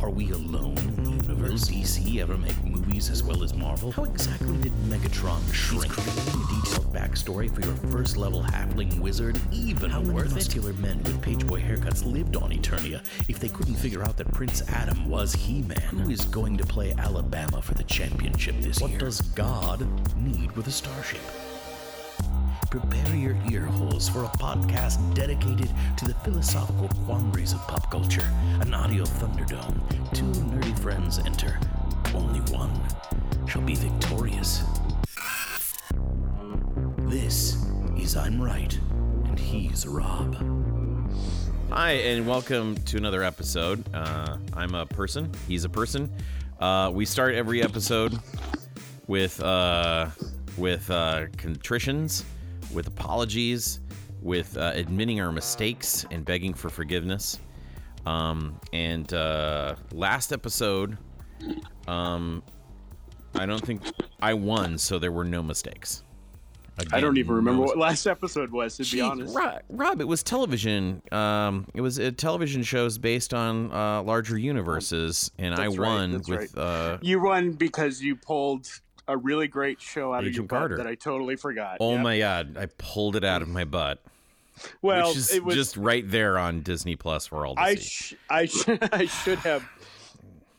Are we alone in the universe? Did DC ever make movies as well as Marvel? How exactly did Megatron shrink? He's creating a detailed backstory for your first-level halfling wizard. Even how many muscular men with pageboy haircuts lived on Eternia if they couldn't figure out that Prince Adam was He-Man? Who is going to play Alabama for the championship this year? What does God need with a starship? Prepare your ear holes for a podcast dedicated to the philosophical quandaries of pop culture. An audio thunderdome. Two nerdy friends enter. Only one shall be victorious. This is I'm Right, and he's Rob. Hi, and welcome to another episode. I'm a person. He's a person. We start every episode with contritions, with apologies, with admitting our mistakes and begging for forgiveness. Last episode, I don't think I won, so there were no mistakes. Again, I don't even remember what last episode was, to be honest. Rob, it was television. It was television shows based on larger universes, and I won. You won because you pulled a really great show out Agent of your Carter. Butt that I totally forgot. Oh, yep. My God. I pulled it out of my butt. Well, which is just right there on Disney Plus for all to see. I should have.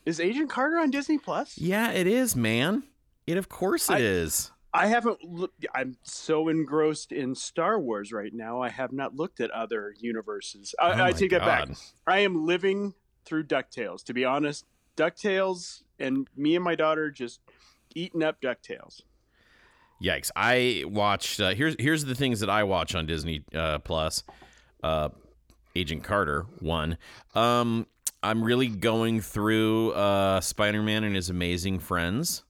Is Agent Carter on Disney Plus? Yeah, it is, man. Of course it is. I haven't. I'm so engrossed in Star Wars right now. I have not looked at other universes. I take it back. I am living through DuckTales, to be honest. DuckTales and me and my daughter just eating up DuckTales. Yikes! I watched. Here's the things that I watch on Disney Plus. Agent Carter, one. I'm really going through Spider-Man and His Amazing Friends.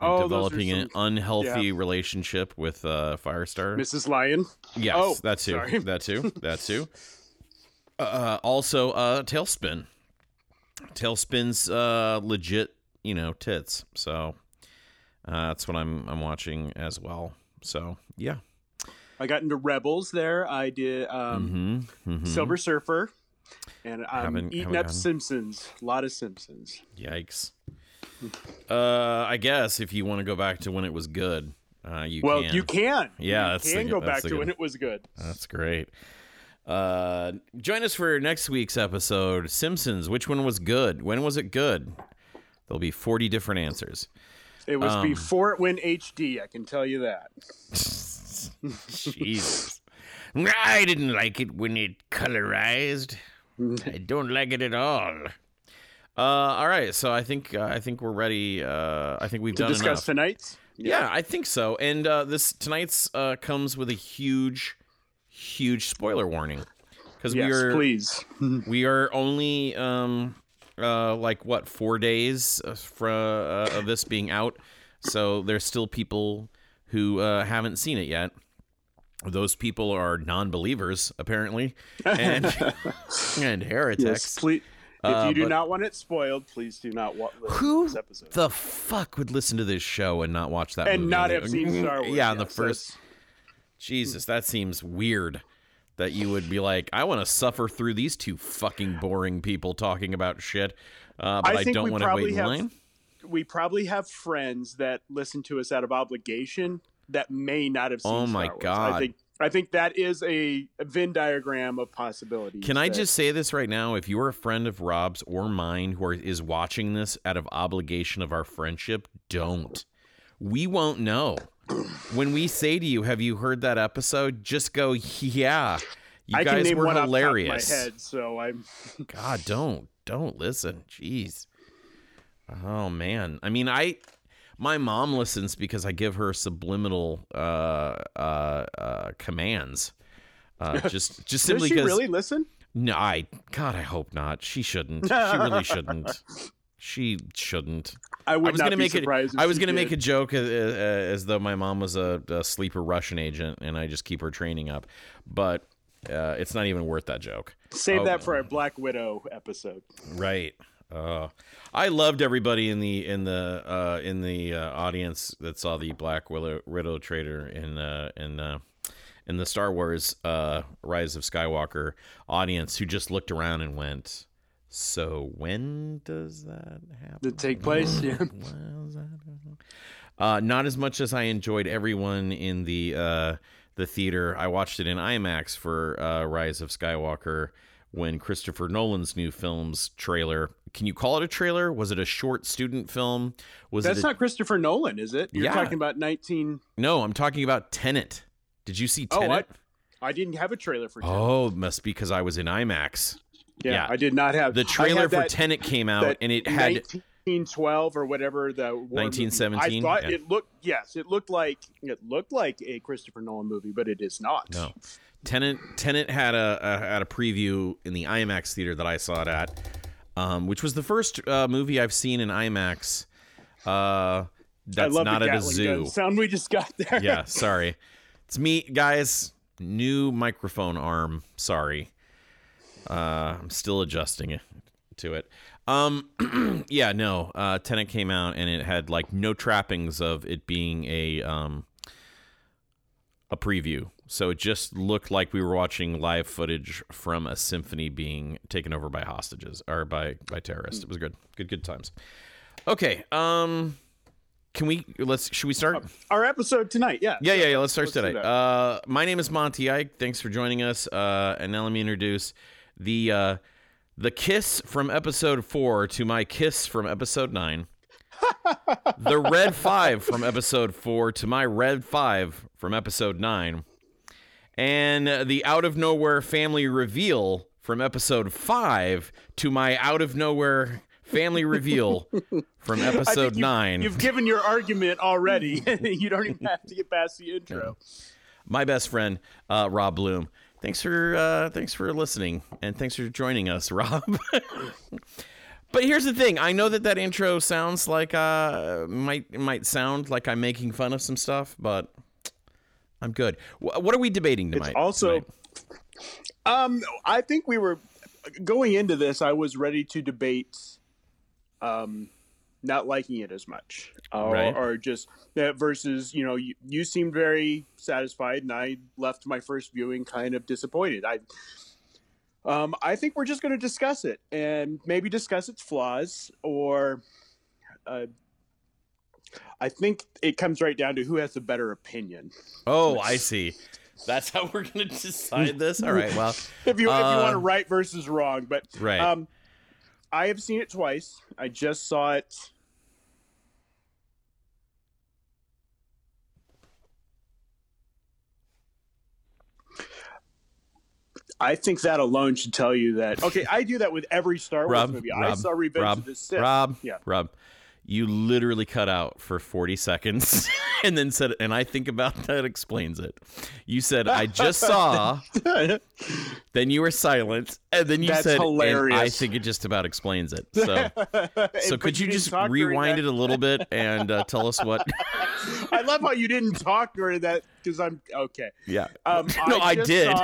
Developing an unhealthy relationship with Firestarter, Mrs. Lion. Yes, that too. Sorry. That too. Also, Tailspin. Tailspin's legit, tits. So that's what I'm watching as well. So yeah, I got into Rebels there. I did Silver Surfer, and I'm eating up Simpsons. A lot of Simpsons. Yikes. I guess if you want to go back to when it was good, you can. Well, you can. Yeah, you can go back to when it was good. That's great. Join us for next week's episode, Simpsons. Which one was good? When was it good? There'll be 40 different answers. It was before it went HD. I can tell you that. Jesus. I didn't like it when it colorized. I don't like it at all. All right, so I think we're ready. I think we've done enough to discuss tonight's. Yeah, I think so. And this tonight's comes with a huge spoiler warning, because we are only like what 4 days of this being out, so there's still people who haven't seen it yet. Those people are non-believers apparently, and and heretics. Yes, please. If you do not want it spoiled, please do not watch this episode. Who the fuck would listen to this show and not watch that movie? And not have seen Star Wars. Yeah, the first... Jesus, that seems weird that you would be like, I want to suffer through these two fucking boring people talking about shit, but I don't want to wait in line. We probably have friends that listen to us out of obligation that may not have seen Star Wars. Oh, my God. I think that is a Venn diagram of possibilities. Can I just say this right now? If you're a friend of Rob's or mine who is watching this out of obligation of our friendship, don't. We won't know. When we say to you, have you heard that episode? Just go, yeah. You guys were hilarious. I can name one off the top of my head, so I'm... God, don't listen. Jeez. Oh, man. I mean, my mom listens because I give her subliminal commands. Just simply because. Does she really listen? No, I hope not. She shouldn't. She really shouldn't. She shouldn't. I was going to make a joke as though my mom was a sleeper Russian agent, and I just keep her training up. But it's not even worth that joke. Save that for our Black Widow episode. Right. I loved everybody in the audience that saw the Black Widow trailer in the Star Wars Rise of Skywalker audience who just looked around and went, so when does that happen? Did it take place? Yeah. Not as much as I enjoyed everyone in the theater. I watched it in IMAX for Rise of Skywalker when Christopher Nolan's new film's trailer. Can you call it a trailer? Was it a short student film? That's not Christopher Nolan, is it? You're talking about No, I'm talking about Tenet. Did you see Tenet? Oh, I didn't have a trailer for Tenet. Oh, must be because I was in IMAX. Yeah, I did not have. The trailer for Tenet came out, and it had 1912 or whatever the 1917. I thought it looked. Yes, it looked like a Christopher Nolan movie, but it is not. No, Tenet had a preview in the IMAX theater that I saw it at, which was the first movie I've seen in IMAX. That's not at a zoo. Sound we just got there. Yeah, sorry. It's me, guys. New microphone arm. Sorry. I'm still adjusting to it. Tenet came out and it had like no trappings of it being a preview. So it just looked like we were watching live footage from a symphony being taken over by hostages or by terrorists. It was good. Good times. Okay. Should we start our episode tonight? Yeah. Let's start today. My name is Monty Ike. Thanks for joining us. And now let me introduce the kiss from episode 4 to my kiss from episode 9. The red 5 from episode 4 to my red 5 from episode 9. And the out of nowhere family reveal from episode 5 to my out of nowhere family reveal from episode 9. You've given your argument already. You don't even have to get past the intro. My best friend, Rob Bloom. Thanks for listening and thanks for joining us, Rob. But here's the thing: I know that intro sounds like might sound like I'm making fun of some stuff, but I'm good. What are we debating tonight? It's also, I think we were going into this. I was ready to debate. Not liking it as much, or just that versus, you seemed very satisfied, and I left my first viewing kind of disappointed. I think we're just going to discuss it and maybe discuss its flaws, or I think it comes right down to who has the better opinion. Oh, I see. That's how we're going to decide this. All right. Well, if you want to right versus wrong, but right. I have seen it twice. I just saw it. I think that alone should tell you that. Okay, I do that with every Star Wars movie. I saw Revenge of the Sith. Rob, you literally cut out for 40 seconds and then said, and I think about that explains it. You said, I just saw, then you were silent, and then you That's said, hilarious. And I think it just about explains it. So could you just rewind it a little bit and tell us what? I love how you didn't talk during that because I'm okay. Yeah. No, I did.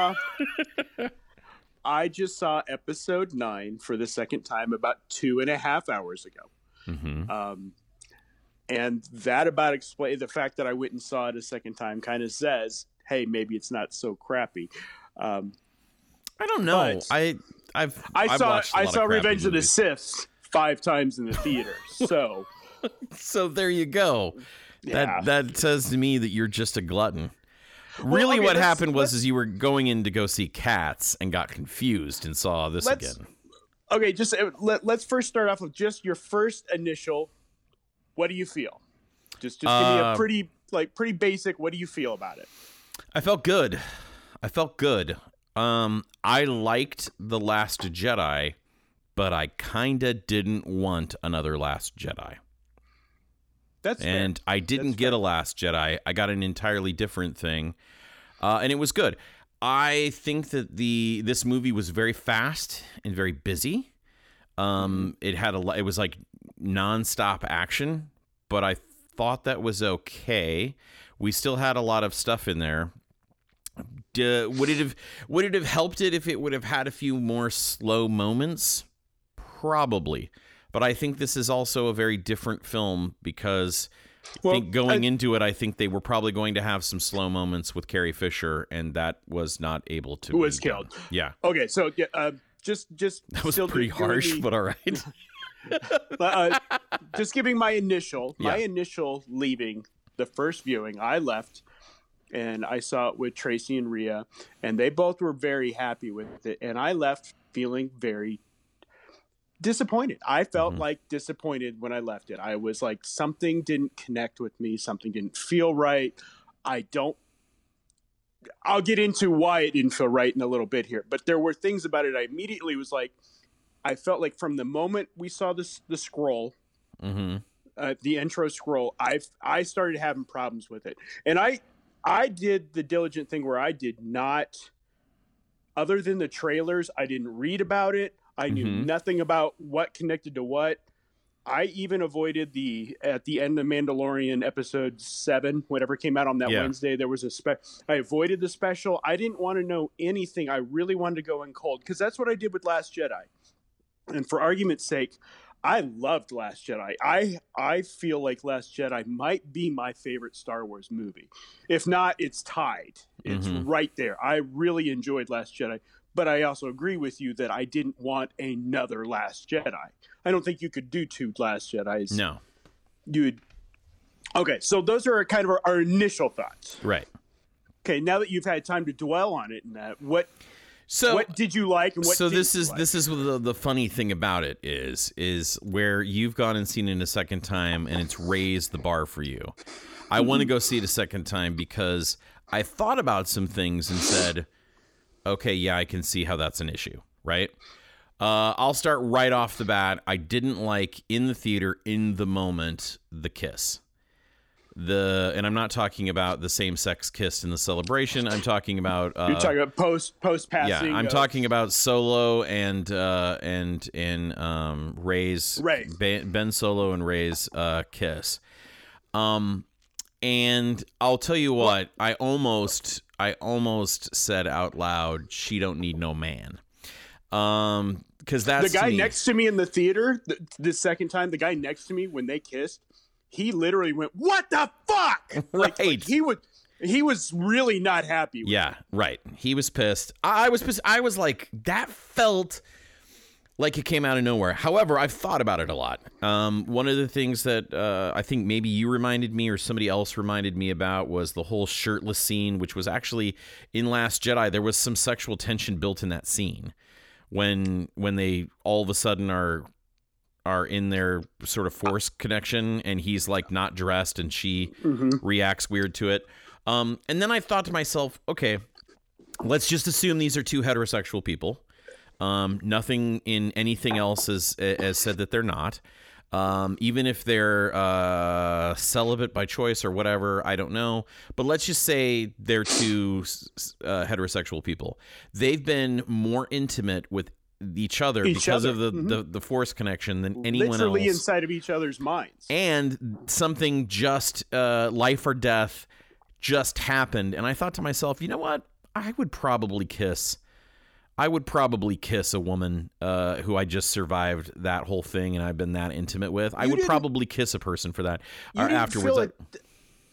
I just saw episode 9 for the second time about 2.5 hours ago. Mm-hmm. And that about explains the fact that I went and saw it a second time. Kind of says, "Hey, maybe it's not so crappy." I don't know. I saw Revenge of the Sith 5 times in the theater. So there you go. Yeah. That says to me that you're just a glutton. Really, what happened was you were going in to go see Cats and got confused and saw this again. Okay, just let's first start off with just your first initial. What do you feel? Just give me a pretty basic. What do you feel about it? I felt good. I liked The Last Jedi, but I kinda didn't want another Last Jedi. That's fair. I didn't get a Last Jedi. I got an entirely different thing, and it was good. I think that this movie was very fast and very busy. It was like nonstop action, but I thought that was okay. We still had a lot of stuff in there. Would it have helped it if it would have had a few more slow moments? Probably, But I think this is also a very different film because I think going into it, I think they were probably going to have some slow moments with Carrie Fisher, and that was not able to. Who was killed? Yeah. Okay, so yeah, just that was pretty harsh, but all right. Just giving my initial leaving the first viewing, I left. And I saw it with Tracy and Rhea, and they both were very happy with it. And I left feeling very disappointed. I felt disappointed when I left it. I was like, something didn't connect with me. Something didn't feel right. I'll get into why it didn't feel right in a little bit here. But there were things about it I immediately was like, I felt like from the moment we saw the scroll, the intro scroll, I started having problems with it. And I did the diligent thing where I did not, other than the trailers, I didn't read about it. I knew nothing about what connected to what. I even avoided at the end of Mandalorian episode 7, whatever came out on that Wednesday, there was I avoided the special. I didn't want to know anything. I really wanted to go in cold because that's what I did with Last Jedi. And for argument's sake, I loved Last Jedi. I feel like Last Jedi might be my favorite Star Wars movie. If not, it's tied. It's right there. I really enjoyed Last Jedi, but I also agree with you that I didn't want another Last Jedi. I don't think you could do 2 Last Jedis. No. Okay, so those are kind of our initial thoughts. Right. Okay, now that you've had time to dwell on it and that, what did you like? And this is the funny thing about it is where you've gone and seen it a second time and it's raised the bar for you. I want to go see it a second time because I thought about some things and said, okay, yeah, I can see how that's an issue, right? I'll start right off the bat. I didn't like in the theater, in the moment, the kiss. And I'm not talking about the same-sex kiss in the celebration. I'm talking about you're talking about post passing. Yeah, I'm talking about Solo and Rey's Ben Solo and Rey's kiss. And I'll tell you what, I almost said out loud, "She don't need no man." Because that's the guy next to me in the theater the second time. The guy next to me when they kissed. He literally went, "What the fuck?" Right. Like he was really not happy with it. Right. He was pissed. I was pissed. I was like, that felt like it came out of nowhere. However, I've thought about it a lot. One of the things that I think maybe you reminded me or somebody else reminded me about was the whole shirtless scene, which was actually in Last Jedi. There was some sexual tension built in that scene when they all of a sudden are in their sort of force connection and he's like not dressed and she reacts weird to it. And then I thought to myself, okay, let's just assume these are 2 heterosexual people. Nothing in anything else has said that they're not. Even if they're celibate by choice or whatever, I don't know. But let's just say they're 2 heterosexual people. They've been more intimate with each other because of the force connection than anyone literally else inside of each other's minds, and something just life or death just happened. And I thought to myself, you know what, I would probably kiss a woman who I just survived that whole thing and I've been that intimate with. I would probably kiss a person for that afterwards.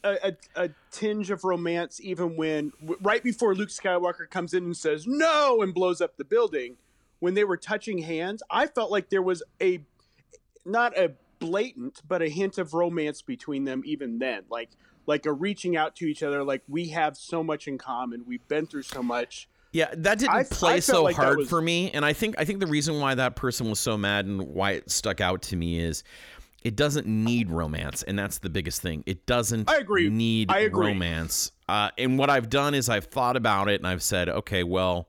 A tinge of romance even when right before Luke Skywalker comes in and says no and blows up the building. When they were touching hands, I felt like there was not a blatant, but a hint of romance between them even then. Like a reaching out to each other, like we have so much in common. We've been through so much. Yeah, that didn't play so like hard for me. And I think the reason why that person was so mad and why it stuck out to me is it doesn't need romance. And that's the biggest thing. It doesn't need romance. And what I've done is I've thought about it and I've said, okay, well...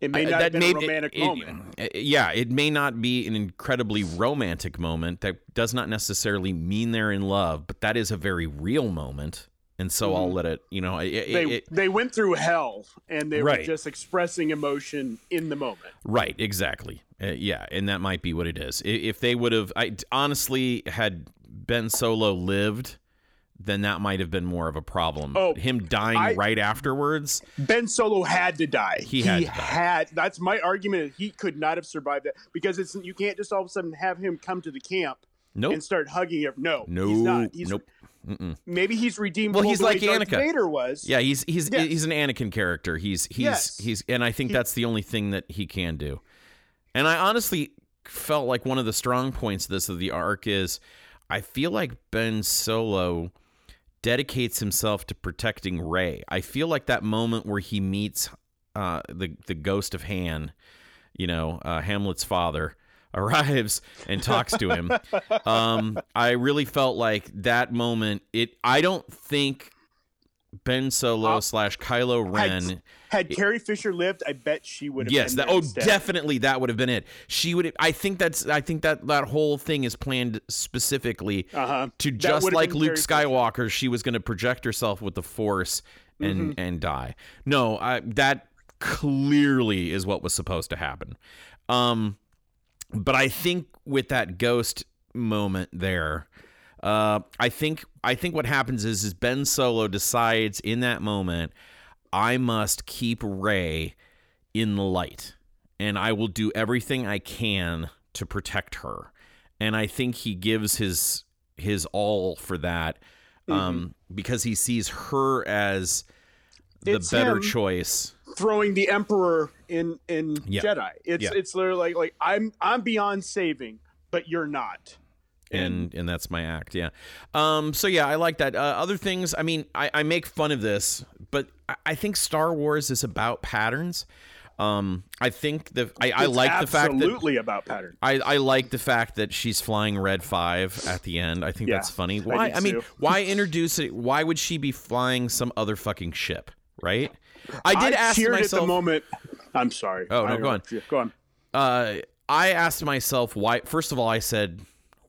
It may not have been a romantic moment. It may not be an incredibly romantic moment. That does not necessarily mean they're in love, but that is a very real moment. And so I'll let it, you know. They went through hell, and they were just expressing emotion in the moment. Right, exactly. And that might be what it is. If they would have, honestly, had Ben Solo lived, then that might have been more of a problem. Oh, him dying right afterwards. Ben Solo had to die. He had to die. That's my argument. He could not have survived that, because it's, you can't just all of a sudden have him come to the camp and start hugging him. No, he's not. Maybe he's redeemed. Well, he's like Anakin. Darth Vader was. Yeah, he's an Anakin character. He's and I think that's the only thing that he can do. And I honestly felt like one of the strong points of this of the arc is, I feel like Ben Solo dedicates himself to protecting Rey. I feel like that moment where he meets the ghost of Han, Hamlet's father, arrives and talks to him. I really felt like that moment. I don't think Ben Solo / Kylo Ren. Had Carrie Fisher lived, I bet she would have. Yes, definitely that would have been it. She would. I think that whole thing is planned specifically to, just like Luke Skywalker, Fisher. She was going to project herself with the Force and die. No, that clearly is what was supposed to happen. But I think with that ghost moment there, I think what happens is Ben Solo decides in that moment, I must keep Rey in the light, and I will do everything I can to protect her. And I think he gives his all for that, because he sees her as the better choice. Throwing the Emperor in Jedi. It's literally like I'm beyond saving, but you're not. And that's my act, yeah. So, yeah, I like that. Other things, I mean, I make fun of this, but I think Star Wars is about patterns. I think I like the fact that... absolutely about patterns. I like the fact that she's flying Red 5 at the end. I think that's funny. Why? Why introduce it? Why would she be flying some other fucking ship, right? I ask myself... at the moment... I'm sorry. Oh, no, go on. I asked myself why... First of all, I said...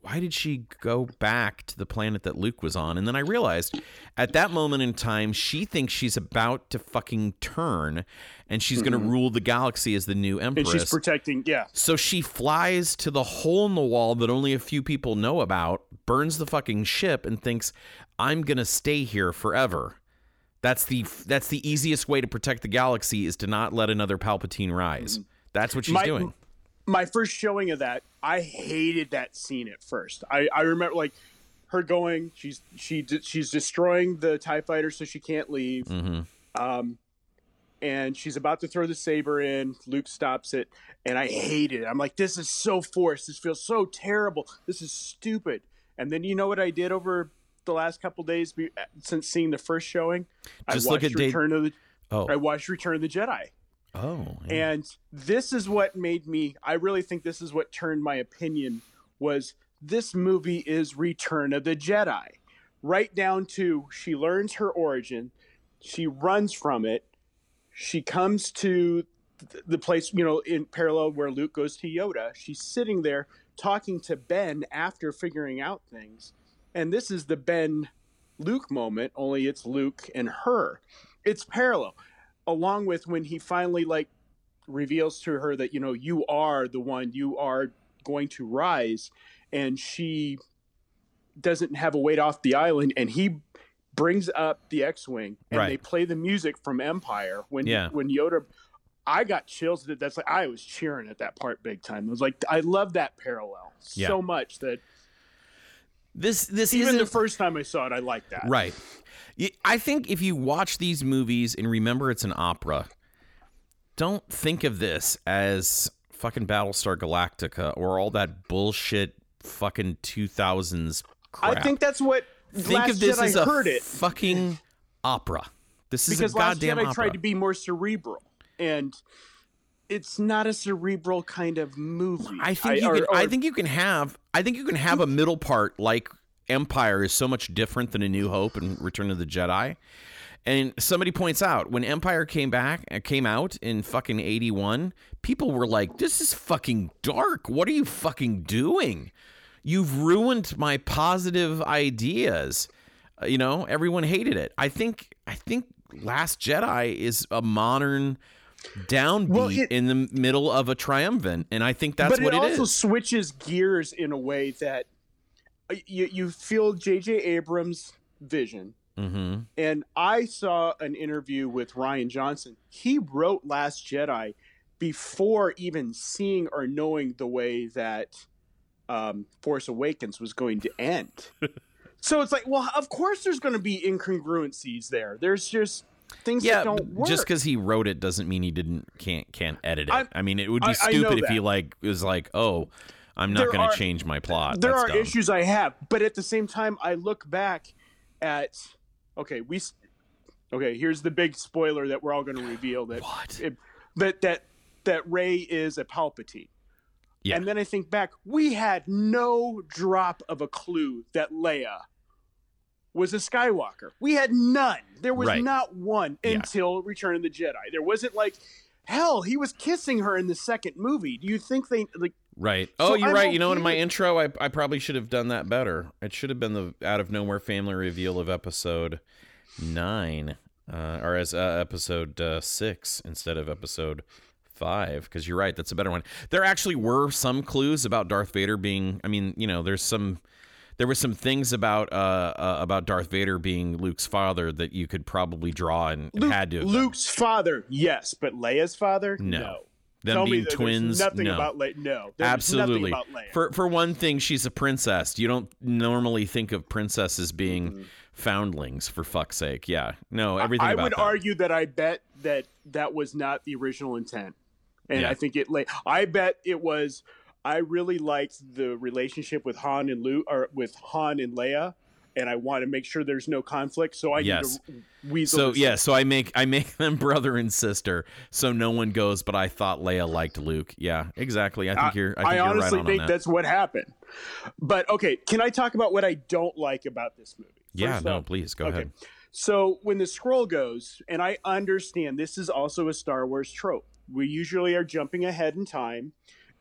why did she go back to the planet that Luke was on? And then I realized at that moment in time, she thinks she's about to fucking turn and she's going to rule the galaxy as the new empress. And she's protecting, so she flies to the hole in the wall that only a few people know about, burns the fucking ship, and thinks, I'm going to stay here forever. That's the easiest way to protect the galaxy, is to not let another Palpatine rise. That's what she's doing. My first showing of that, I hated that scene at first. I remember her going, she's destroying the TIE fighter so she can't leave, and she's about to throw the saber in. Luke stops it, and I hated it. I'm like, this is so forced. This feels so terrible. This is stupid. And then you know what I did over the last couple days since seeing the first showing? Just I watched I watched Return of the Jedi. Oh, yeah. And this is what made me, I really think this is what turned my opinion, was this movie is Return of the Jedi. Right down to, she learns her origin, she runs from it, she comes to the place, in parallel where Luke goes to Yoda. She's sitting there talking to Ben after figuring out things. And this is the Ben Luke moment, only it's Luke and her. It's parallel. Along with when he finally reveals to her that, you are the one, you are going to rise, and she doesn't have a weight off the island, and he brings up the X-Wing and they play the music from Empire when Yoda. I got chills. That's I was cheering at that part big time. It was I love that parallel so much that this even the first time I saw it, I liked that. Right. I think if you watch these movies and remember it's an opera, don't think of this as fucking Battlestar Galactica or all that bullshit fucking 2000s crap. I think that's what fucking opera. This is a goddamn opera. Last Jedi tried to be more cerebral, and it's not a cerebral kind of movie. I think you can have a middle part like... Empire is so much different than A New Hope and Return of the Jedi. And somebody points out, when Empire came out in fucking 81, people were like, this is fucking dark. What are you fucking doing? You've ruined my positive ideas. Everyone hated it. I think Last Jedi is a modern downbeat in the middle of a triumvirate. And I think that's what it is. But it also switches gears in a way that you feel J.J. Abrams Vision. Mm-hmm. And I saw an interview with Rian Johnson. He wrote Last Jedi before even seeing or knowing the way that Force Awakens was going to end. So it's like, well, of course there's going to be incongruencies there. There's just things that don't work. Just because he wrote it doesn't mean he can't edit it. I mean, it would be stupid if he was like, oh, I'm not going to change my plot. There are issues I have, but at the same time, I look back at okay, here's the big spoiler that we're all going to reveal that Rey is a Palpatine. Yeah. And then I think back, we had no drop of a clue that Leia was a Skywalker. We had none. There was not one until Return of the Jedi. There wasn't like, hell, he was kissing her in the second movie. Do you think they like? Right. Oh, so you're right. You know, in my intro, I probably should have done that better. It should have been the out of nowhere family reveal of episode 9, or as episode 6 instead of episode 5. Because you're right, that's a better one. There actually were some clues about Darth Vader being. I mean, you know, there were some things about Darth Vader being Luke's father that you could probably draw and had to. Luke's father, yes, but Leia's father, no. Them Tell being twins, nothing no. About no, absolutely. Nothing about for one thing, she's a princess. You don't normally think of princesses being foundlings, for fuck's sake. Yeah, no, everything. I about would that. Argue that I bet that was not the original intent, and I think it. I bet it was. I really liked the relationship with Han and Luke, or with Han and Leia. And I want to make sure there's no conflict, so I need to weasel. So so I make them brother and sister, so no one goes. But I thought Leia liked Luke. Yeah, exactly. I honestly think that's what happened. But okay, can I talk about what I don't like about this movie? Yeah, please go ahead. So when the scroll goes, and I understand this is also a Star Wars trope. We usually are jumping ahead in time,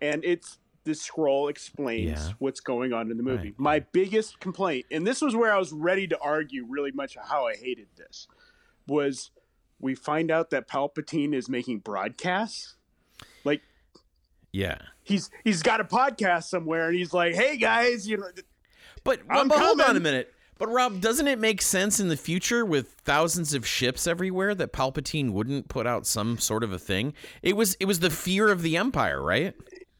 and it's. The scroll explains what's going on in the movie. Right. My biggest complaint, and this was where I was ready to argue really much how I hated this, was we find out that Palpatine is making broadcasts. Like, he's got a podcast somewhere, and he's like, "Hey guys, you know." But hold on a minute. But Rob, doesn't it make sense in the future with thousands of ships everywhere that Palpatine wouldn't put out some sort of a thing? It was the fear of the Empire, right?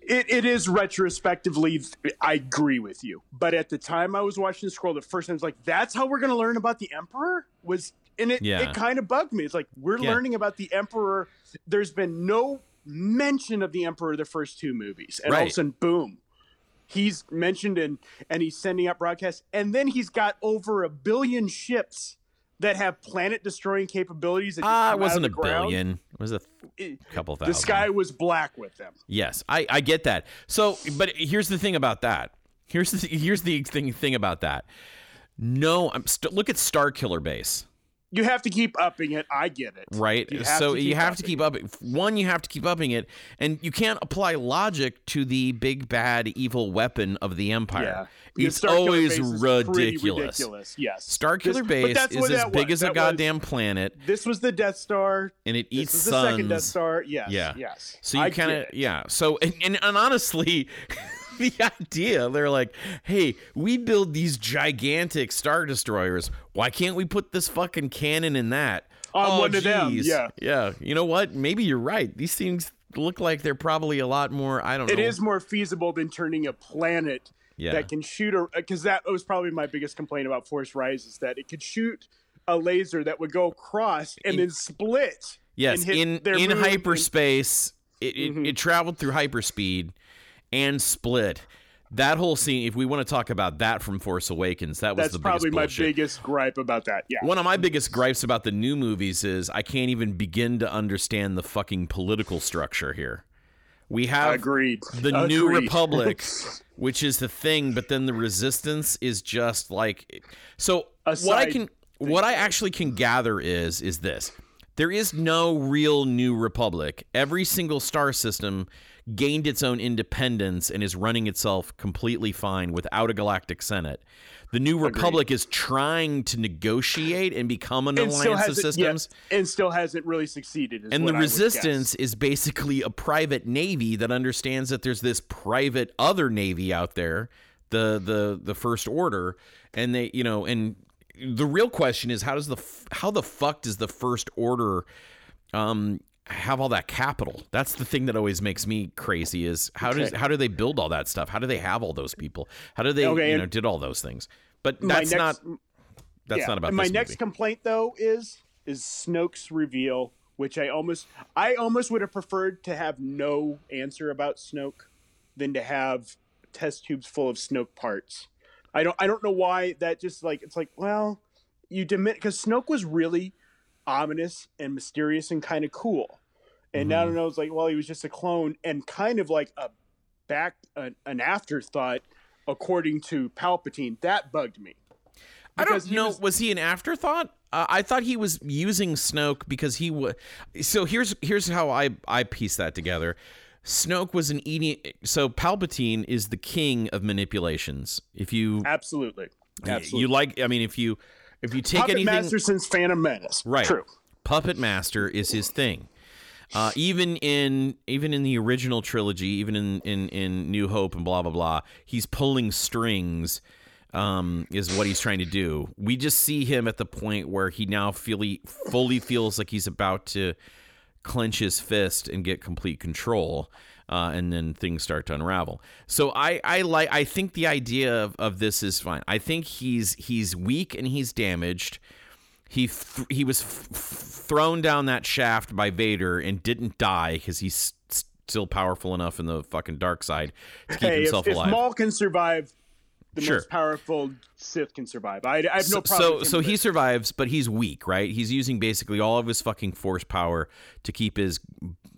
It is retrospectively, I agree with you. But at the time I was watching the scroll, the first time I was like, that's how we're going to learn about the Emperor? It kind of bugged me. It's like, we're learning about the Emperor. There's been no mention of the Emperor the first two movies. And all of a sudden, boom, he's mentioned and he's sending out broadcasts. And then he's got over 1 billion ships that have planet-destroying capabilities. It wasn't 1 billion. It was a couple thousand. The sky was black with them. Yes, I get that. So, but here's the thing about that. Here's the thing about that. No, look at Starkiller Base. You have to keep upping it. I get it. Right. So you have to keep upping it. One, you have to keep upping it, and you can't apply logic to the big bad evil weapon of the Empire. Yeah. It's always ridiculous. Yes. Starkiller Base is as big as a goddamn planet. This was the Death Star, and it eats suns. This was the second Death Star. Yes. Yeah. Yes. So you kind of So and honestly. The idea, they're like, hey, we build these gigantic Star Destroyers. Why can't we put this fucking cannon in that? On one of them, yeah. You know what? Maybe you're right. These things look like they're probably a lot more, I don't know. It is more feasible than turning a planet that can shoot, because that was probably my biggest complaint about Force Rises, that it could shoot a laser that would go across and then split. Yes, in hyperspace, it traveled through hyperspeed. And split. That whole scene, if we want to talk about that from Force Awakens, that's probably my biggest gripe about that. Yeah. One of my biggest gripes about the new movies is I can't even begin to understand the fucking political structure here. We have the New Republic, which is the thing, but then the Resistance is just like so. What I actually can gather is this: there is no real New Republic. Every single star system gained its own independence and is running itself completely fine without a galactic senate. The New Republic is trying to negotiate and become an alliance of systems. Yeah, and still hasn't really succeeded. And the Resistance is basically a private navy that understands that there's this private other navy out there, the First Order, and they, you know, and the real question is, how does the how the fuck does the First Order have all that capital? That's the thing that always makes me crazy, is how do they build all that stuff? How do they have all those people? How do they did all those things? But that's not about this movie. Next complaint though is Snoke's reveal, which I almost would have preferred to have no answer about Snoke than to have test tubes full of Snoke parts. I don't know why that just like, it's like, well, you diminish, because Snoke was really ominous and mysterious and kind of cool. And now I was like, well, he was just a clone and kind of like an afterthought, according to Palpatine. That bugged me. Because I don't know. Was he an afterthought? I thought he was using Snoke because he was. So here's how I piece that together. Snoke was an idiot. So Palpatine is the king of manipulations. If you absolutely, you like. I mean, if you take Puppet anything, Master since Phantom Menace, right? True. Puppet Master is his thing. Even in the original trilogy, even in New Hope and blah blah blah, he's pulling strings. Is what he's trying to do. We just see him at the point where he now fully feels like he's about to clench his fist and get complete control, and then things start to unravel. So I think the idea of this is fine. I think he's weak and he's damaged. He was thrown down that shaft by Vader and didn't die because he's still powerful enough in the fucking dark side to keep himself alive. If Maul can survive, the most powerful Sith can survive. I have no problem. So he survives, but he's weak, right? He's using basically all of his fucking force power to keep his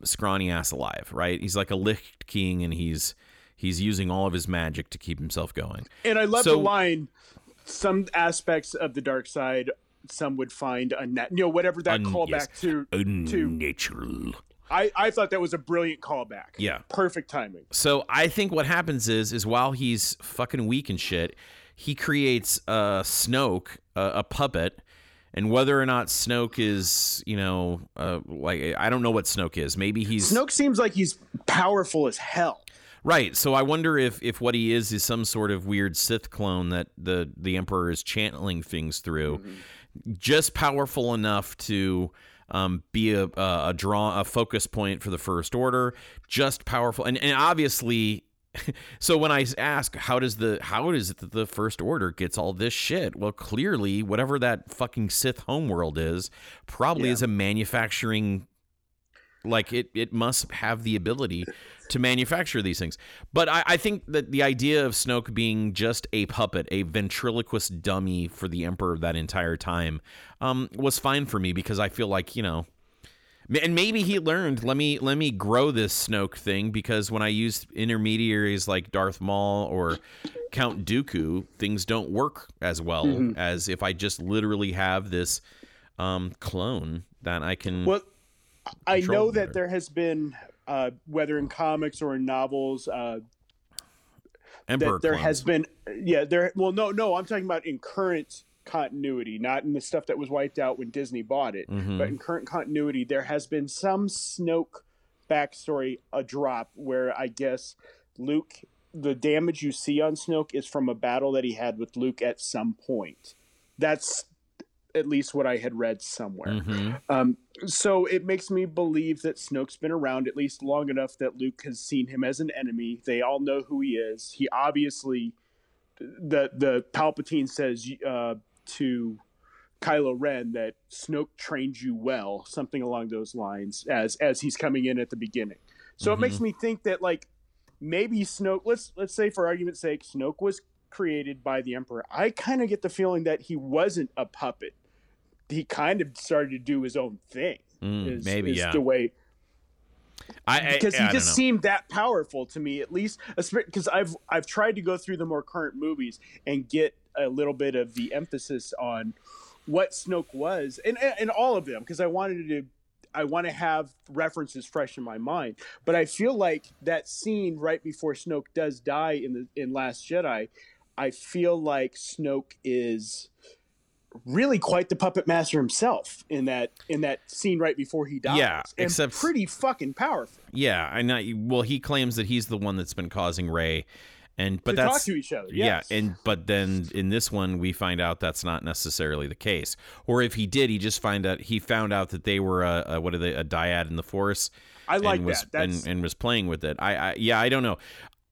scrawny ass alive, right? He's like a Lich King, and he's using all of his magic to keep himself going. And I love the line: "Some aspects of the dark side, some would find unnatural." I thought that was a brilliant callback. Yeah. Perfect timing. So I think what happens is while he's fucking weak and shit, he creates Snoke, a puppet. And whether or not Snoke is, I don't know what Snoke is. Maybe Snoke seems like he's powerful as hell. Right. So I wonder if what he is some sort of weird Sith clone that the Emperor is channeling things through. Mm-hmm. Just powerful enough to... be a focus point for the First Order, just powerful, and obviously. So when I ask how is it that the First Order gets all this shit? Well, clearly, whatever that fucking Sith homeworld is, probably is a manufacturing. Like it must have the ability to manufacture these things. But I think that the idea of Snoke being just a puppet, a ventriloquist dummy for the Emperor that entire time, was fine for me, because I feel like, and maybe he learned, let me grow this Snoke thing, because when I use intermediaries like Darth Maul or Count Dooku, things don't work as well as if I just literally have this clone that I can... Well, I know that there has been, whether in comics or in novels, Emperor clones. Has been, I'm talking about in current continuity, not in the stuff that was wiped out when Disney bought it, but in current continuity, there has been some Snoke backstory, a drop where I guess Luke, the damage you see on Snoke is from a battle that he had with Luke at some point. That's at least what I had read somewhere. So it makes me believe that Snoke's been around at least long enough that Luke has seen him as an enemy. They all know who he is. He obviously, the Palpatine says to Kylo Ren that Snoke trained you well, something along those lines, as he's coming in at the beginning. So it makes me think that, like, maybe Snoke, let's say for argument's sake, Snoke was created by the Emperor. I kind of get the feeling that he wasn't a puppet. He kind of started to do his own thing. The way because he just seemed that powerful to me, at least, because I've tried to go through the more current movies and get a little bit of the emphasis on what Snoke was, and all of them, because I want to have references fresh in my mind. But I feel like that scene right before Snoke does die in Last Jedi, I feel like Snoke is really quite the puppet master himself in that scene right before he dies. Yeah, and except pretty fucking powerful. Yeah, he claims that he's the one that's been causing Rey But that's, talk to each other. Yes. Yeah, but then in this one we find out that's not necessarily the case. Or if he did, he found out that they were a dyad in the Force. I like that. And was playing with it. I don't know.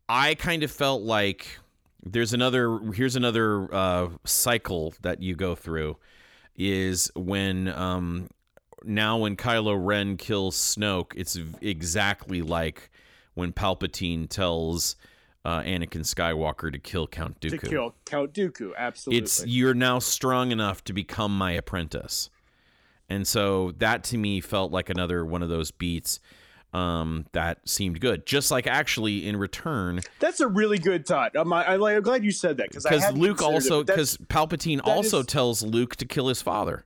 I kind of felt like here's another cycle that you go through is when when Kylo Ren kills Snoke, it's exactly like when Palpatine tells Anakin Skywalker to kill Count Dooku. Absolutely. You're now strong enough to become my apprentice. And so that to me felt like another one of those beats that seemed good. Just like actually in Return. That's a really good thought. I'm glad you said that. Because Luke also, because Palpatine also tells Luke to kill his father.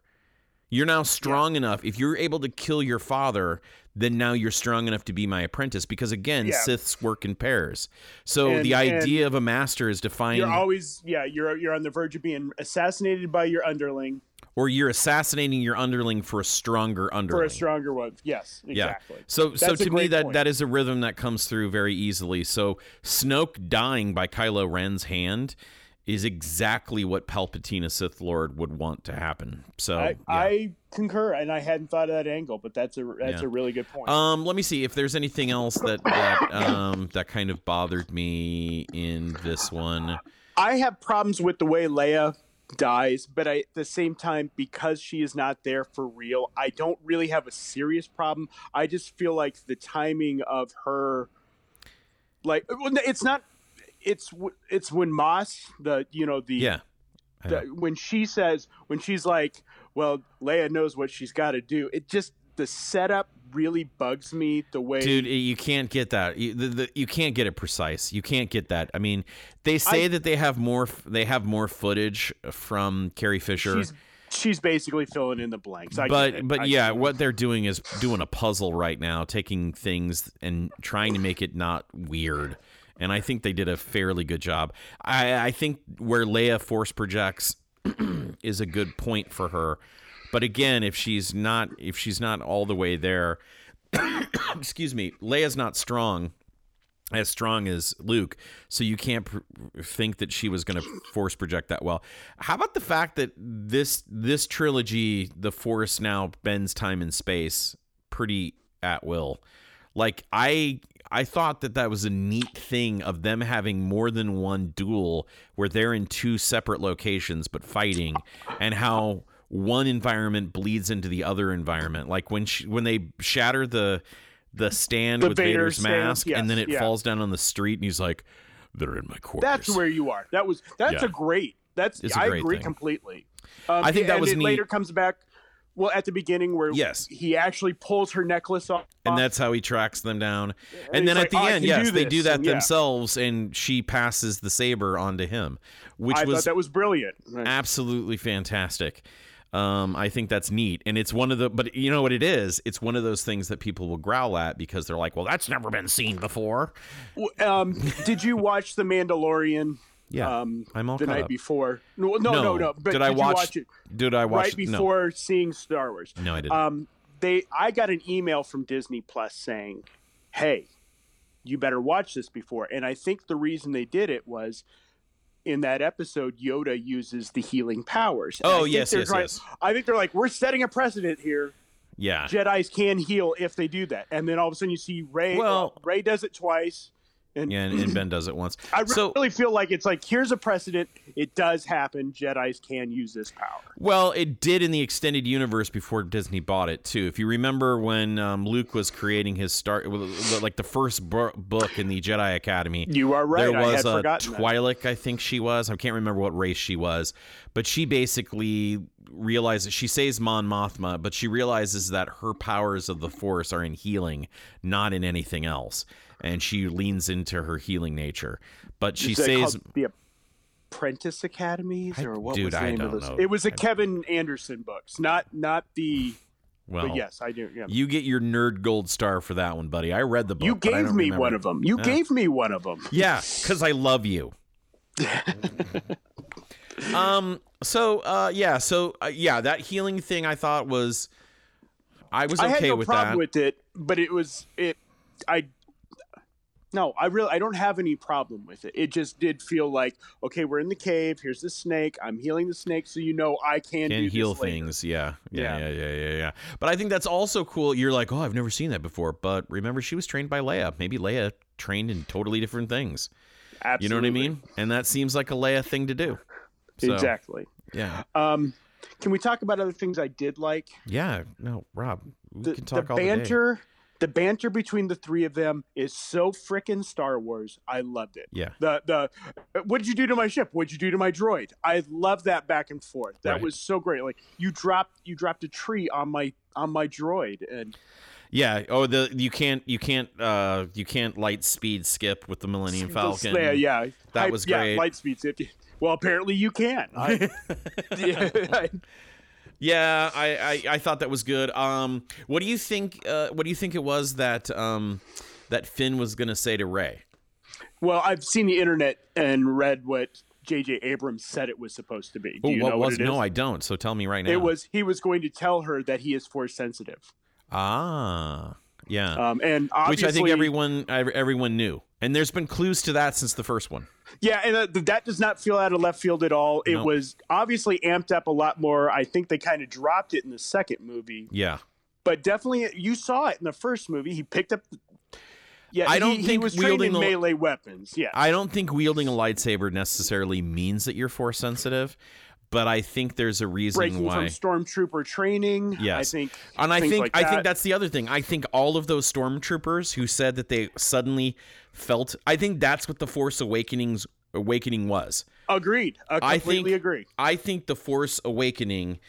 You're now strong enough. If you're able to kill your father, then now you're strong enough to be my apprentice. Because again, Siths work in pairs. So the idea of a master is to find... You're always, you're on the verge of being assassinated by your underling. Or you're assassinating your underling for a stronger underling. For a stronger one, yes, exactly. Yeah. So to me, that is a rhythm that comes through very easily. So Snoke dying by Kylo Ren's hand... is exactly what Palpatine, a Sith Lord, would want to happen. So I concur, and I hadn't thought of that angle, but that's a really good point. Let me see if there's anything else that kind of bothered me in this one. I have problems with the way Leia dies, but at the same time, because she is not there for real, I don't really have a serious problem. I just feel like the timing of her, it's not. It's when Moss, when she's like, well, Leia knows what she's got to do. It just, the setup really bugs me the way. Dude, you can't get that. You can't get it precise. You can't get that. I mean, they say that they have more footage from Carrie Fisher. She's basically filling in the blanks. What they're doing is doing a puzzle right now, taking things and trying to make it not weird. And I think they did a fairly good job. I think where Leia force projects is a good point for her. But again, if she's not all the way there, excuse me, Leia's not as strong as Luke. So you can't think that she was going to force project that well. How about the fact that this trilogy, the Force now bends time and space pretty at will. Like I thought that was a neat thing of them having more than one duel where they're in two separate locations but fighting, and how one environment bleeds into the other environment. Like when they shatter the stand with Vader's mask, yes, and then it falls down on the street, and he's like, "They're in my quarters." That's where you are. I agree completely. I think that was neat. Later comes back. Well, at the beginning where he actually pulls her necklace off. And that's how he tracks them down. And then at the end, they do that themselves, and she passes the saber onto him. I thought that was brilliant. Right. Absolutely fantastic. I think that's neat. And it's one of the... But you know what it is? It's one of those things that people will growl at because they're like, well, that's never been seen before. Did you watch The Mandalorian... Yeah, I'm all the night up. Before. No. But did I watch it? Right before seeing Star Wars. No, I didn't. I got an email from Disney Plus saying, "Hey, you better watch this before." And I think the reason they did it was in that episode, Yoda uses the healing powers. And yes. I think they're like, we're setting a precedent here. Yeah, Jedis can heal if they do that, and then all of a sudden you see Rey. Well, Rey does it twice. And Ben does it once. I really feel like it's like, here's a precedent. It does happen. Jedis can use this power. Well, it did in the extended universe before Disney bought it, too. If you remember when Luke was creating his the first book in the Jedi Academy. You are right. There was a Twi'lek, I think she was. I can't remember what race she was. But she basically realizes, she says Mon Mothma, but she realizes that her powers of the Force are in healing, not in anything else. And she leans into her healing nature, but she says the Apprentice Academies, or what was the name of this? It was a Kevin Anderson books, not the. Well, but yes, I do. Yeah. You get your nerd gold star for that one, buddy. I read the book. You gave me one of them. You gave me one of them. Yeah, because I love you. That healing thing I thought was. I was okay with that. I had no problem with it, but it was it. I. No, I don't have any problem with it. It just did feel like, okay, we're in the cave. Here's the snake. I'm healing the snake, so you know I can do heal this things. Yeah. But I think that's also cool. You're like, oh, I've never seen that before. But remember, she was trained by Leia. Maybe Leia trained in totally different things. Absolutely. You know what I mean? And that seems like a Leia thing to do. So, exactly. Yeah. Can we talk about other things I did like? Yeah. No, Rob. We can talk all day. The banter between the three of them is so frickin' Star Wars. I loved it. Yeah. The what'd you do to my ship? What'd you do to my droid? I love that back and forth. That was so great. Like you dropped a tree on my droid and. Yeah. Oh, you can't light speed skip with the Millennium Falcon. Yeah. That was great. Yeah, light speed skip. Well, apparently you can. I thought that was good. What do you think? What do you think it was that Finn was going to say to Rey? Well, I've seen the internet and read what J.J. Abrams said it was supposed to be. Do you know what it is? No, I don't. So tell me right now. He was going to tell her that he is force sensitive. Ah, yeah. And which I think everyone knew. And there's been clues to that since the first one. Yeah, and that does not feel out of left field at all. It was obviously amped up a lot more. I think they kind of dropped it in the second movie. Yeah. But definitely, you saw it in the first movie. He picked up... Yeah, I don't think he was wielding melee weapons. Yeah, I don't think wielding a lightsaber necessarily means that you're force sensitive. But I think there's a reason why from stormtrooper training. Yes. I think that's the other thing. I think all of those stormtroopers who said that they suddenly felt. I think that's what the Force Awakening was. Agreed. I completely agree. I think the Force Awakening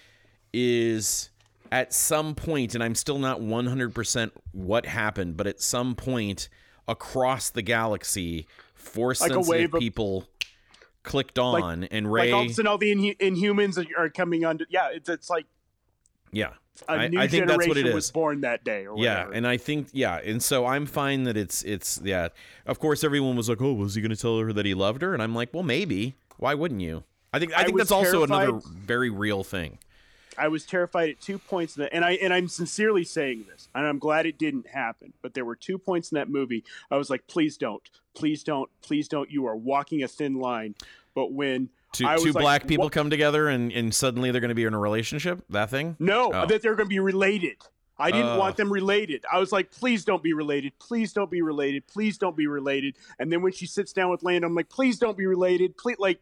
is at some point, and I'm still not 100% what happened, but at some point across the galaxy, force sensitive people. Clicked on and Rey. Like all of a sudden, all the Inhumans are coming on. Yeah, it's like. Yeah, I think that's what it is. Was born that day. Or whatever. And I think and so I'm fine that it's yeah. Of course, everyone was like, "Oh, was he going to tell her that he loved her?" And I'm like, "Well, maybe. Why wouldn't you?" I think that's also another very real thing. I was terrified at 2 points, and I'm sincerely saying this, and I'm glad it didn't happen. But there were 2 points in that movie I was like, "Please don't, please don't, please don't." You are walking a thin line. But when two black people come together and suddenly they're going to be in a relationship, that thing? No, that they're going to be related. I didn't want them related. I was like, please don't be related. Please don't be related. Please don't be related. And then when she sits down with Lando, I'm like, please don't be related. Please, like.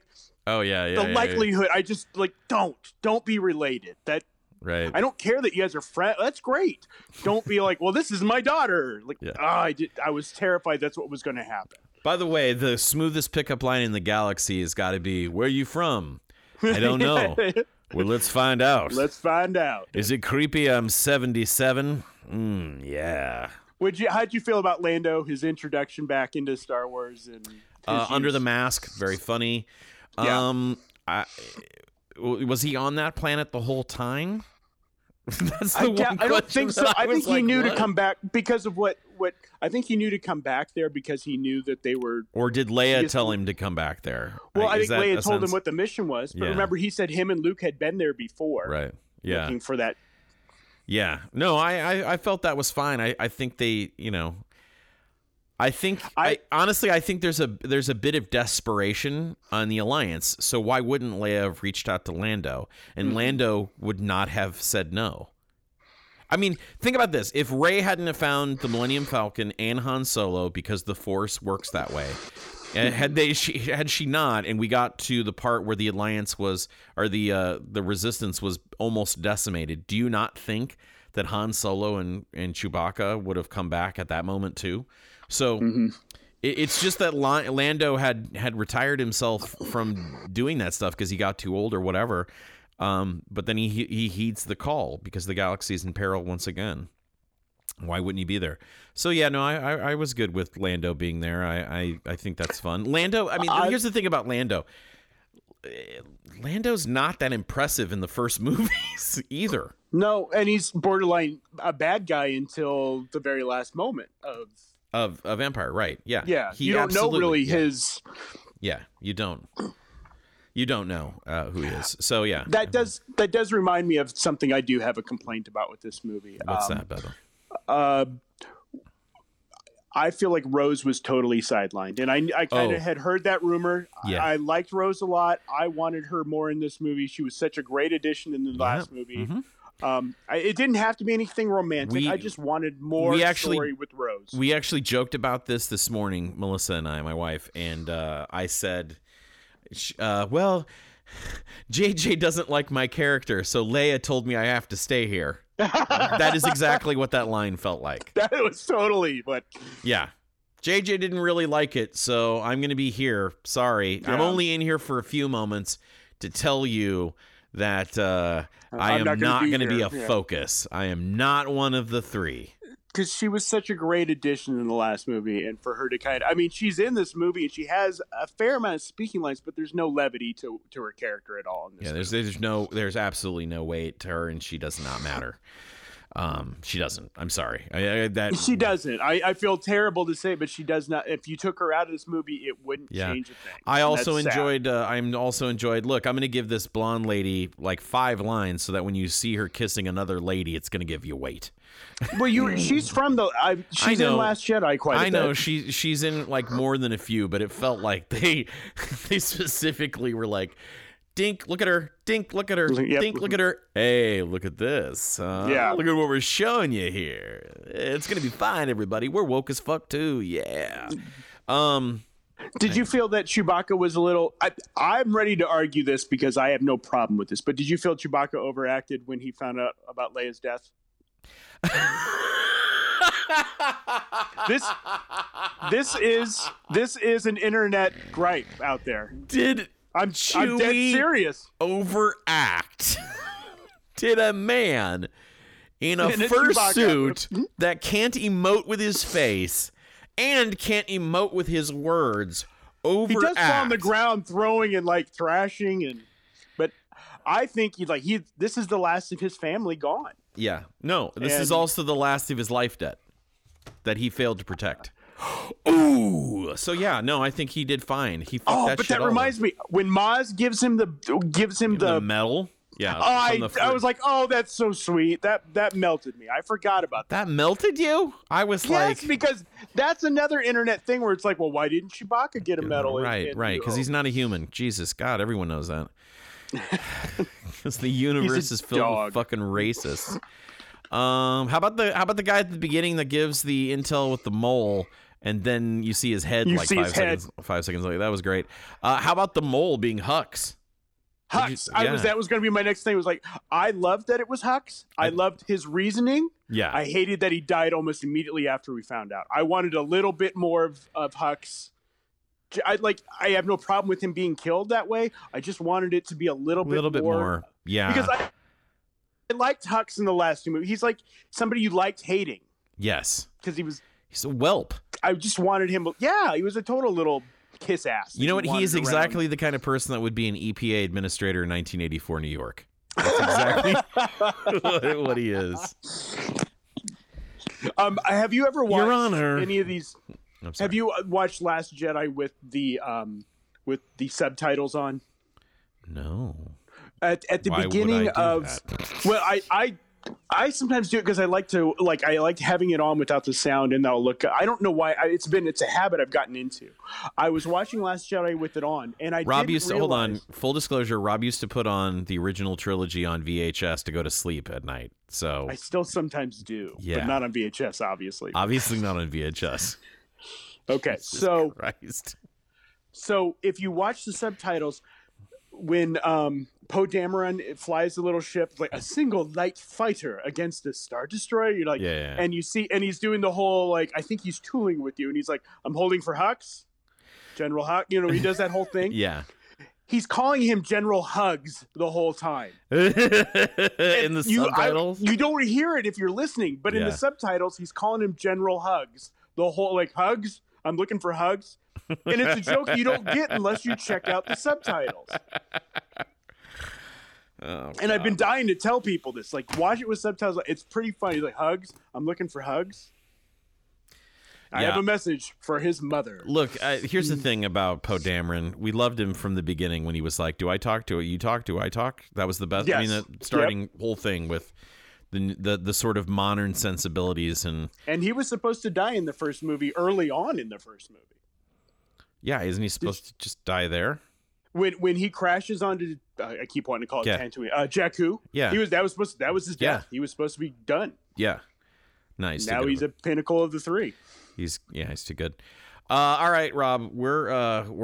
Oh yeah. The likelihood. I just like don't be related. That right. I don't care that you guys are friends. That's great. Don't be like, well, this is my daughter. Like, I was terrified. That's what was going to happen. By the way, the smoothest pickup line in the galaxy has got to be, "Where are you from?" I don't know. Well, let's find out. Let's find out. Is it creepy? I'm 77. Yeah. How'd you feel about Lando? His introduction back into Star Wars and Under the Mask, very funny. Yeah. Was he on that planet the whole time? I don't think so. I think he knew to come back because of what I think he knew to come back there because he knew that they were. Or did Leia tell him to come back there? Well, I think Leia told him what the mission was, but remember he said him and Luke had been there before, right? Yeah, looking for that. Yeah, no, I felt that was fine. I think they, you know. I think there's a bit of desperation on the Alliance. So why wouldn't Leia have reached out to Lando? And Lando would not have said no. I mean, think about this. If Rey hadn't have found the Millennium Falcon and Han Solo, because the Force works that way, and had she not, and we got to the part where the Alliance was, or the Resistance was almost decimated, do you not think that Han Solo and Chewbacca would have come back at that moment too? So it's just that Lando had retired himself from doing that stuff because he got too old or whatever. But then he heeds the call because the galaxy is in peril once again. Why wouldn't he be there? So, yeah, no, I was good with Lando being there. I think that's fun. Lando, I mean, here's the thing about Lando. Lando's not that impressive in the first movies either. No, and he's borderline a bad guy until the very last moment of Empire, right? Yeah, yeah. You don't know really his. Yeah, you don't. You don't know who he is. So yeah, that does remind me of something I do have a complaint about with this movie. What's that, Bethel? I feel like Rose was totally sidelined, and I kind of had heard that rumor. Yeah. I liked Rose a lot. I wanted her more in this movie. She was such a great addition in the last movie. Mm-hmm. It didn't have to be anything romantic. I just wanted more story with Rose. We actually joked about this morning, Melissa and I, my wife, and I said, well, JJ doesn't like my character, so Leia told me I have to stay here. That is exactly what that line felt like. That was totally, but... Yeah. JJ didn't really like it, so I'm going to be here. Sorry. Yeah. I'm only in here for a few moments to tell you that I am not going to be a focus. I am not one of the three. Because she was such a great addition in the last movie, and for her to kind of... I mean, she's in this movie, and she has a fair amount of speaking lines, but there's no levity to her character at all in this movie. There's absolutely no weight to her, and she does not matter. She doesn't. I'm sorry. She doesn't. I feel terrible to say, but she does not. If you took her out of this movie, it wouldn't change a thing. I also enjoyed. Look, I'm going to give this blonde lady like 5 lines so that when you see her kissing another lady, it's going to give you weight. Well, she's from the. She's in Last Jedi quite. I know she's in like more than a few, but it felt like they specifically were like. Dink, look at her. Dink, look at her. Yep. Dink, look at her. Hey, look at this. Look at what we're showing you here. It's going to be fine, everybody. We're woke as fuck, too. Yeah. Did you feel that Chewbacca was a little... I'm ready to argue this because I have no problem with this, but did you feel Chewbacca overacted when he found out about Leia's death? This is an internet gripe out there. I'm dead serious. Overact. Did a man in a fursuit that can't emote with his face and can't emote with his words overact? He does fall on the ground throwing and like thrashing, but I think this is the last of his family gone. Yeah. No, this is also the last of his life debt that he failed to protect. Ooh. So yeah, no, I think he did fine. He fucked that shit. But that reminds me when Maz gives him the medal. Yeah. I was like, "Oh, that's so sweet." That melted me. I forgot about that. That melted you? I was like, "Yes, because that's another internet thing where it's like, well, why didn't Chewbacca get a medal?" Right, cuz he's not a human. Jesus God, everyone knows that. Cuz the universe is filled with fucking racists. How about the guy at the beginning that gives the intel with the mole? And then you see his head you like five, his head. Seconds, 5 seconds later. That was great. How about the mole being Hux? Hux. That was going to be my next thing. It was like, I loved that it was Hux. I loved his reasoning. Yeah. I hated that he died almost immediately after we found out. I wanted a little bit more of Hux. I have no problem with him being killed that way. I just wanted it to be a little bit more. Yeah. Because I liked Hux in the last two movies. He's like somebody you liked hating. Yes. Because he's a whelp. I just wanted him. Yeah, he was a total little kiss ass. You know what? He is exactly the kind of person that would be an EPA administrator in 1984 New York. That's exactly what he is. Have you ever watched any of these? Have you watched Last Jedi with the subtitles on? No. At the beginning of that? Well, I sometimes do it because I like to I like having it on without the sound, and I'll look. I don't know why. It's a habit I've gotten into. I was watching Last Jedi with it on, and Rob used to, hold on. Full disclosure: Rob used to put on the original trilogy on VHS to go to sleep at night. So I still sometimes do, but not on VHS, obviously. Obviously not on VHS. Okay, Jesus Christ. So if you watch the subtitles, when Poe Dameron flies the little ship, like a single light fighter against a Star Destroyer, you're like, and you see, and he's doing the whole like, I think he's tooling with you, and he's like, I'm holding for Hux, General Hux, you know, he does that whole thing. Yeah, he's calling him General Hugs the whole time. In the subtitles, you don't hear it if you're listening, but in the subtitles, he's calling him General Hugs the whole Hugs. I'm looking for Hugs. And it's a joke you don't get unless you check out the subtitles. Oh, and I've been dying to tell people this. Like, watch it with subtitles. It's pretty funny. Like, Hugs. I'm looking for Hugs. I have a message for his mother. Look, here's the thing about Poe Dameron. We loved him from the beginning when he was like, do I talk to it? You talk to it? I talk? That was the best. Yes. I mean, the starting whole thing with the sort of modern sensibilities. And he was supposed to die in the first movie, early on in the first movie. Yeah, isn't he supposed to just die there? When he crashes onto, I keep wanting to call it Tatooine, Jakku. Yeah, that was his death. Yeah. He was supposed to be done. Yeah, nice. Now he's a pinnacle of the three. He's too good. All right, Rob, we're at that time.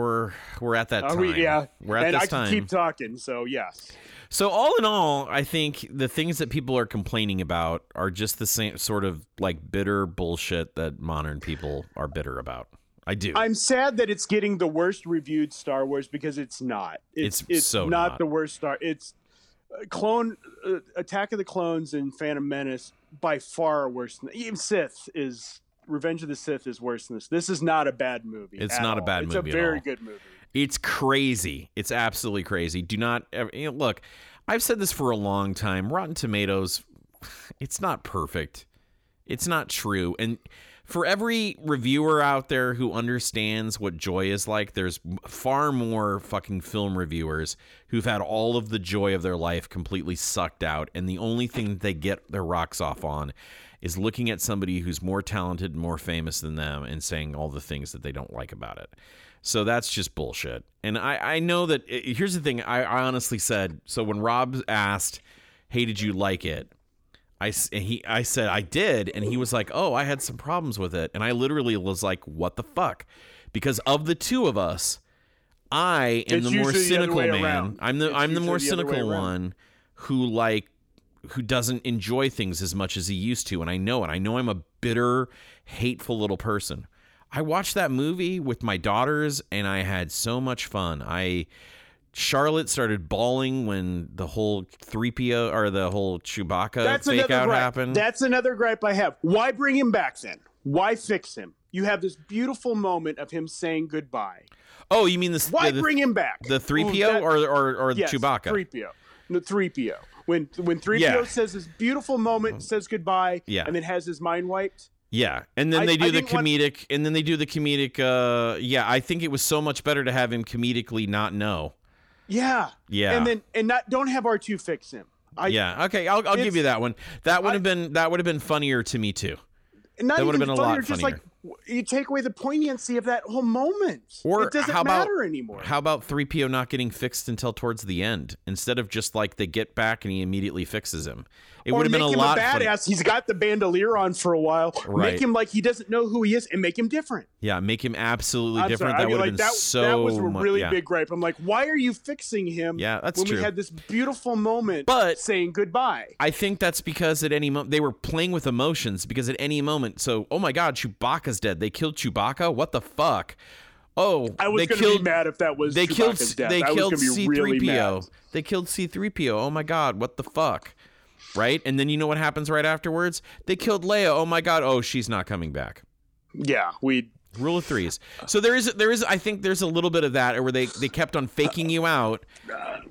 We're at this time. And I can keep talking. So yes. So all in all, I think the things that people are complaining about are just the same sort of like bitter bullshit that modern people are bitter about. I do. I'm sad that it's getting the worst reviewed Star Wars because it's not. It's so not the worst Star. It's Attack of the Clones and Phantom Menace by far are worse than even Sith is. Revenge of the Sith is worse than this. This is not a bad movie. It's not a bad movie. It's a very good movie. It's crazy. It's absolutely crazy. Do not ever, look. I've said this for a long time. Rotten Tomatoes. It's not perfect. It's not true. And for every reviewer out there who understands what joy is like, there's far more fucking film reviewers who've had all of the joy of their life completely sucked out, and the only thing that they get their rocks off on is looking at somebody who's more talented, more famous than them, and saying all the things that they don't like about it. So that's just bullshit. And I know that... Here's the thing. I honestly said... So when Rob asked, hey, did you like it? I said, I did. And he was like, oh, I had some problems with it. And I literally was like, what the fuck? Because of the two of us, I am the more cynical man. I'm the more cynical one who doesn't enjoy things as much as he used to. And I know it. I know I'm a bitter, hateful little person. I watched that movie with my daughters and I had so much fun. Charlotte started bawling when the whole 3PO or the whole Chewbacca fake out happened. That's another gripe I have. Why bring him back then? Why fix him? You have this beautiful moment of him saying goodbye. Oh, you mean this? Why bring him back? The 3PO or the Chewbacca? 3PO. The 3PO. When 3PO says this beautiful moment, says goodbye, and then has his mind wiped. Yeah, and then they do the comedic. I think it was so much better to have him comedically not know. Yeah. And don't have R2 fix him. Okay, I'll give you that one. That would have been funnier to me too. That would have been a lot funnier. Just like you take away the poignancy of that whole moment. Or it doesn't matter anymore. How about 3PO not getting fixed until towards the end instead of just like they get back and he immediately fixes him? It would have been a lot badass. He's got the bandolier on for a while. Right. Make him like he doesn't know who he is and make him different. Yeah, make him absolutely different. That would have been so much. That was a really big gripe. I'm like, why are you fixing him? Yeah, that's true. When we had this beautiful moment saying goodbye. I think that's because at any moment they were playing with emotions because at any moment, so oh my god, Chewbacca's dead. They killed Chewbacca. What the fuck? Oh, I was going to be mad if that was Chewbacca's death. They killed C3PO. They killed C3PO. Oh my god, what the fuck? Right? And then you know what happens right afterwards? They killed Leia. Oh my god. Oh, she's not coming back. Yeah, rule of threes. So there is I think there's a little bit of that where they kept on faking you out.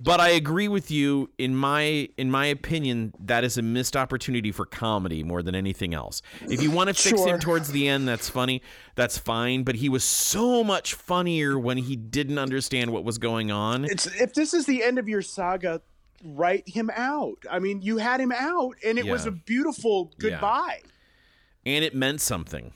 But I agree with you in my opinion that is a missed opportunity for comedy more than anything else. If you want to fix him towards the end, that's funny. That's fine, but he was so much funnier when he didn't understand what was going on. If this is the end of your saga, write him out. I mean, you had him out and it was a beautiful goodbye. Yeah. And it meant something.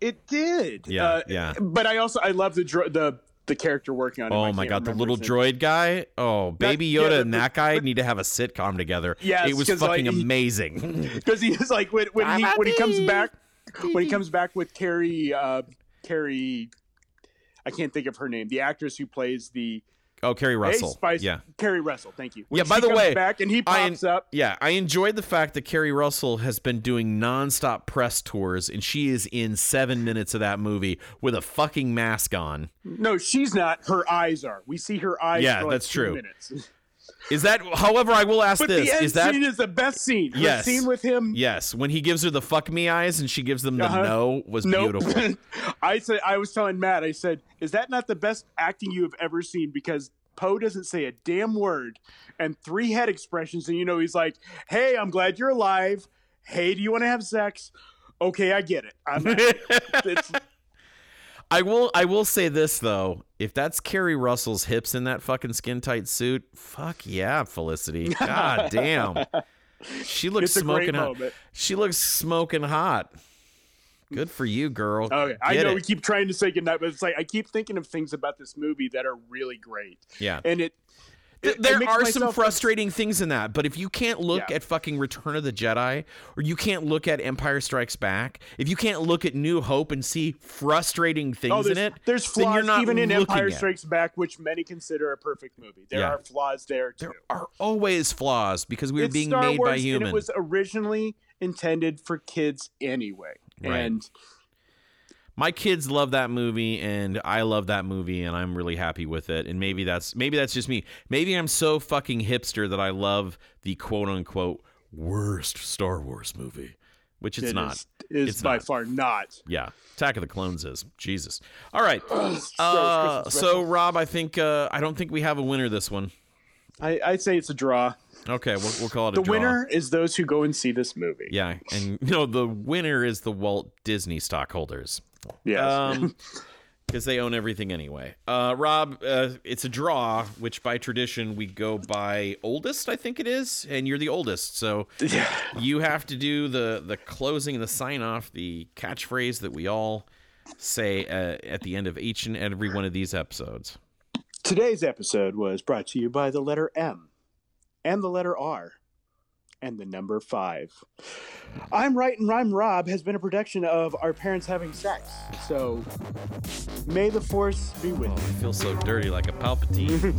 It did. Yeah, But I love the character working on it. Oh my god, the little droid guy. Oh, Baby Yoda and that guy need to have a sitcom together. Yeah, it was fucking amazing. Because he was like when he comes back with Carrie, I can't think of her name. The actress who plays the. Oh, Keri Russell. Keri Russell. Thank you. When by the way, back and he pops up. Yeah, I enjoyed the fact that Keri Russell has been doing nonstop press tours, and she is in 7 minutes of that movie with a fucking mask on. No, she's not. Her eyes are. We see her eyes. Yeah, for like that's 2 minutes. True. Is that? However, I will ask this: the end scene is the best scene. Yes, the scene with him. Yes, when he gives her the fuck me eyes and she gives them the no was beautiful. I was telling Matt. I said, "Is that not the best acting you have ever seen?" Because Poe doesn't say a damn word and three head expressions, and he's like, "Hey, I'm glad you're alive. Hey, do you want to have sex? Okay, I get it. I'm out." I will say this though, if that's Keri Russell's hips in that fucking skin tight suit, fuck yeah, Felicity. God damn. She looks smoking hot. Moment. She looks smoking hot. Good for you, girl. Okay. I know we keep trying to say goodnight, but it's like I keep thinking of things about this movie that are really great. Yeah. And there are some frustrating things in that, but if you can't look at fucking Return of the Jedi, or you can't look at Empire Strikes Back, if you can't look at New Hope and see frustrating things in it, there's flaws even in Empire Strikes Back, which many consider a perfect movie. There are flaws there too. There are always flaws because we're being made by humans. And it was originally intended for kids anyway, and my kids love that movie, and I love that movie, and I'm really happy with it. And maybe that's just me. Maybe I'm so fucking hipster that I love the quote unquote worst Star Wars movie, which it's not. It's by far not. Yeah, Attack of the Clones is. Jesus. All right. So Rob, I don't think we have a winner this one. I'd say it's a draw. Okay, we'll call it a draw. The winner is those who go and see this movie. Yeah, and the winner is the Walt Disney stockholders. Yeah, because they own everything anyway. Rob, it's a draw, which by tradition we go by oldest, I think it is, and you're the oldest, so you have to do the closing, the sign off, the catchphrase that we all say at the end of each and every one of these episodes. Today's episode was brought to you by the letter M and the letter R and the number 5. I'm Right and I'm Rob has been a production of Our Parents Having Sex. So may the force be with you. I feel so dirty, like a Palpatine.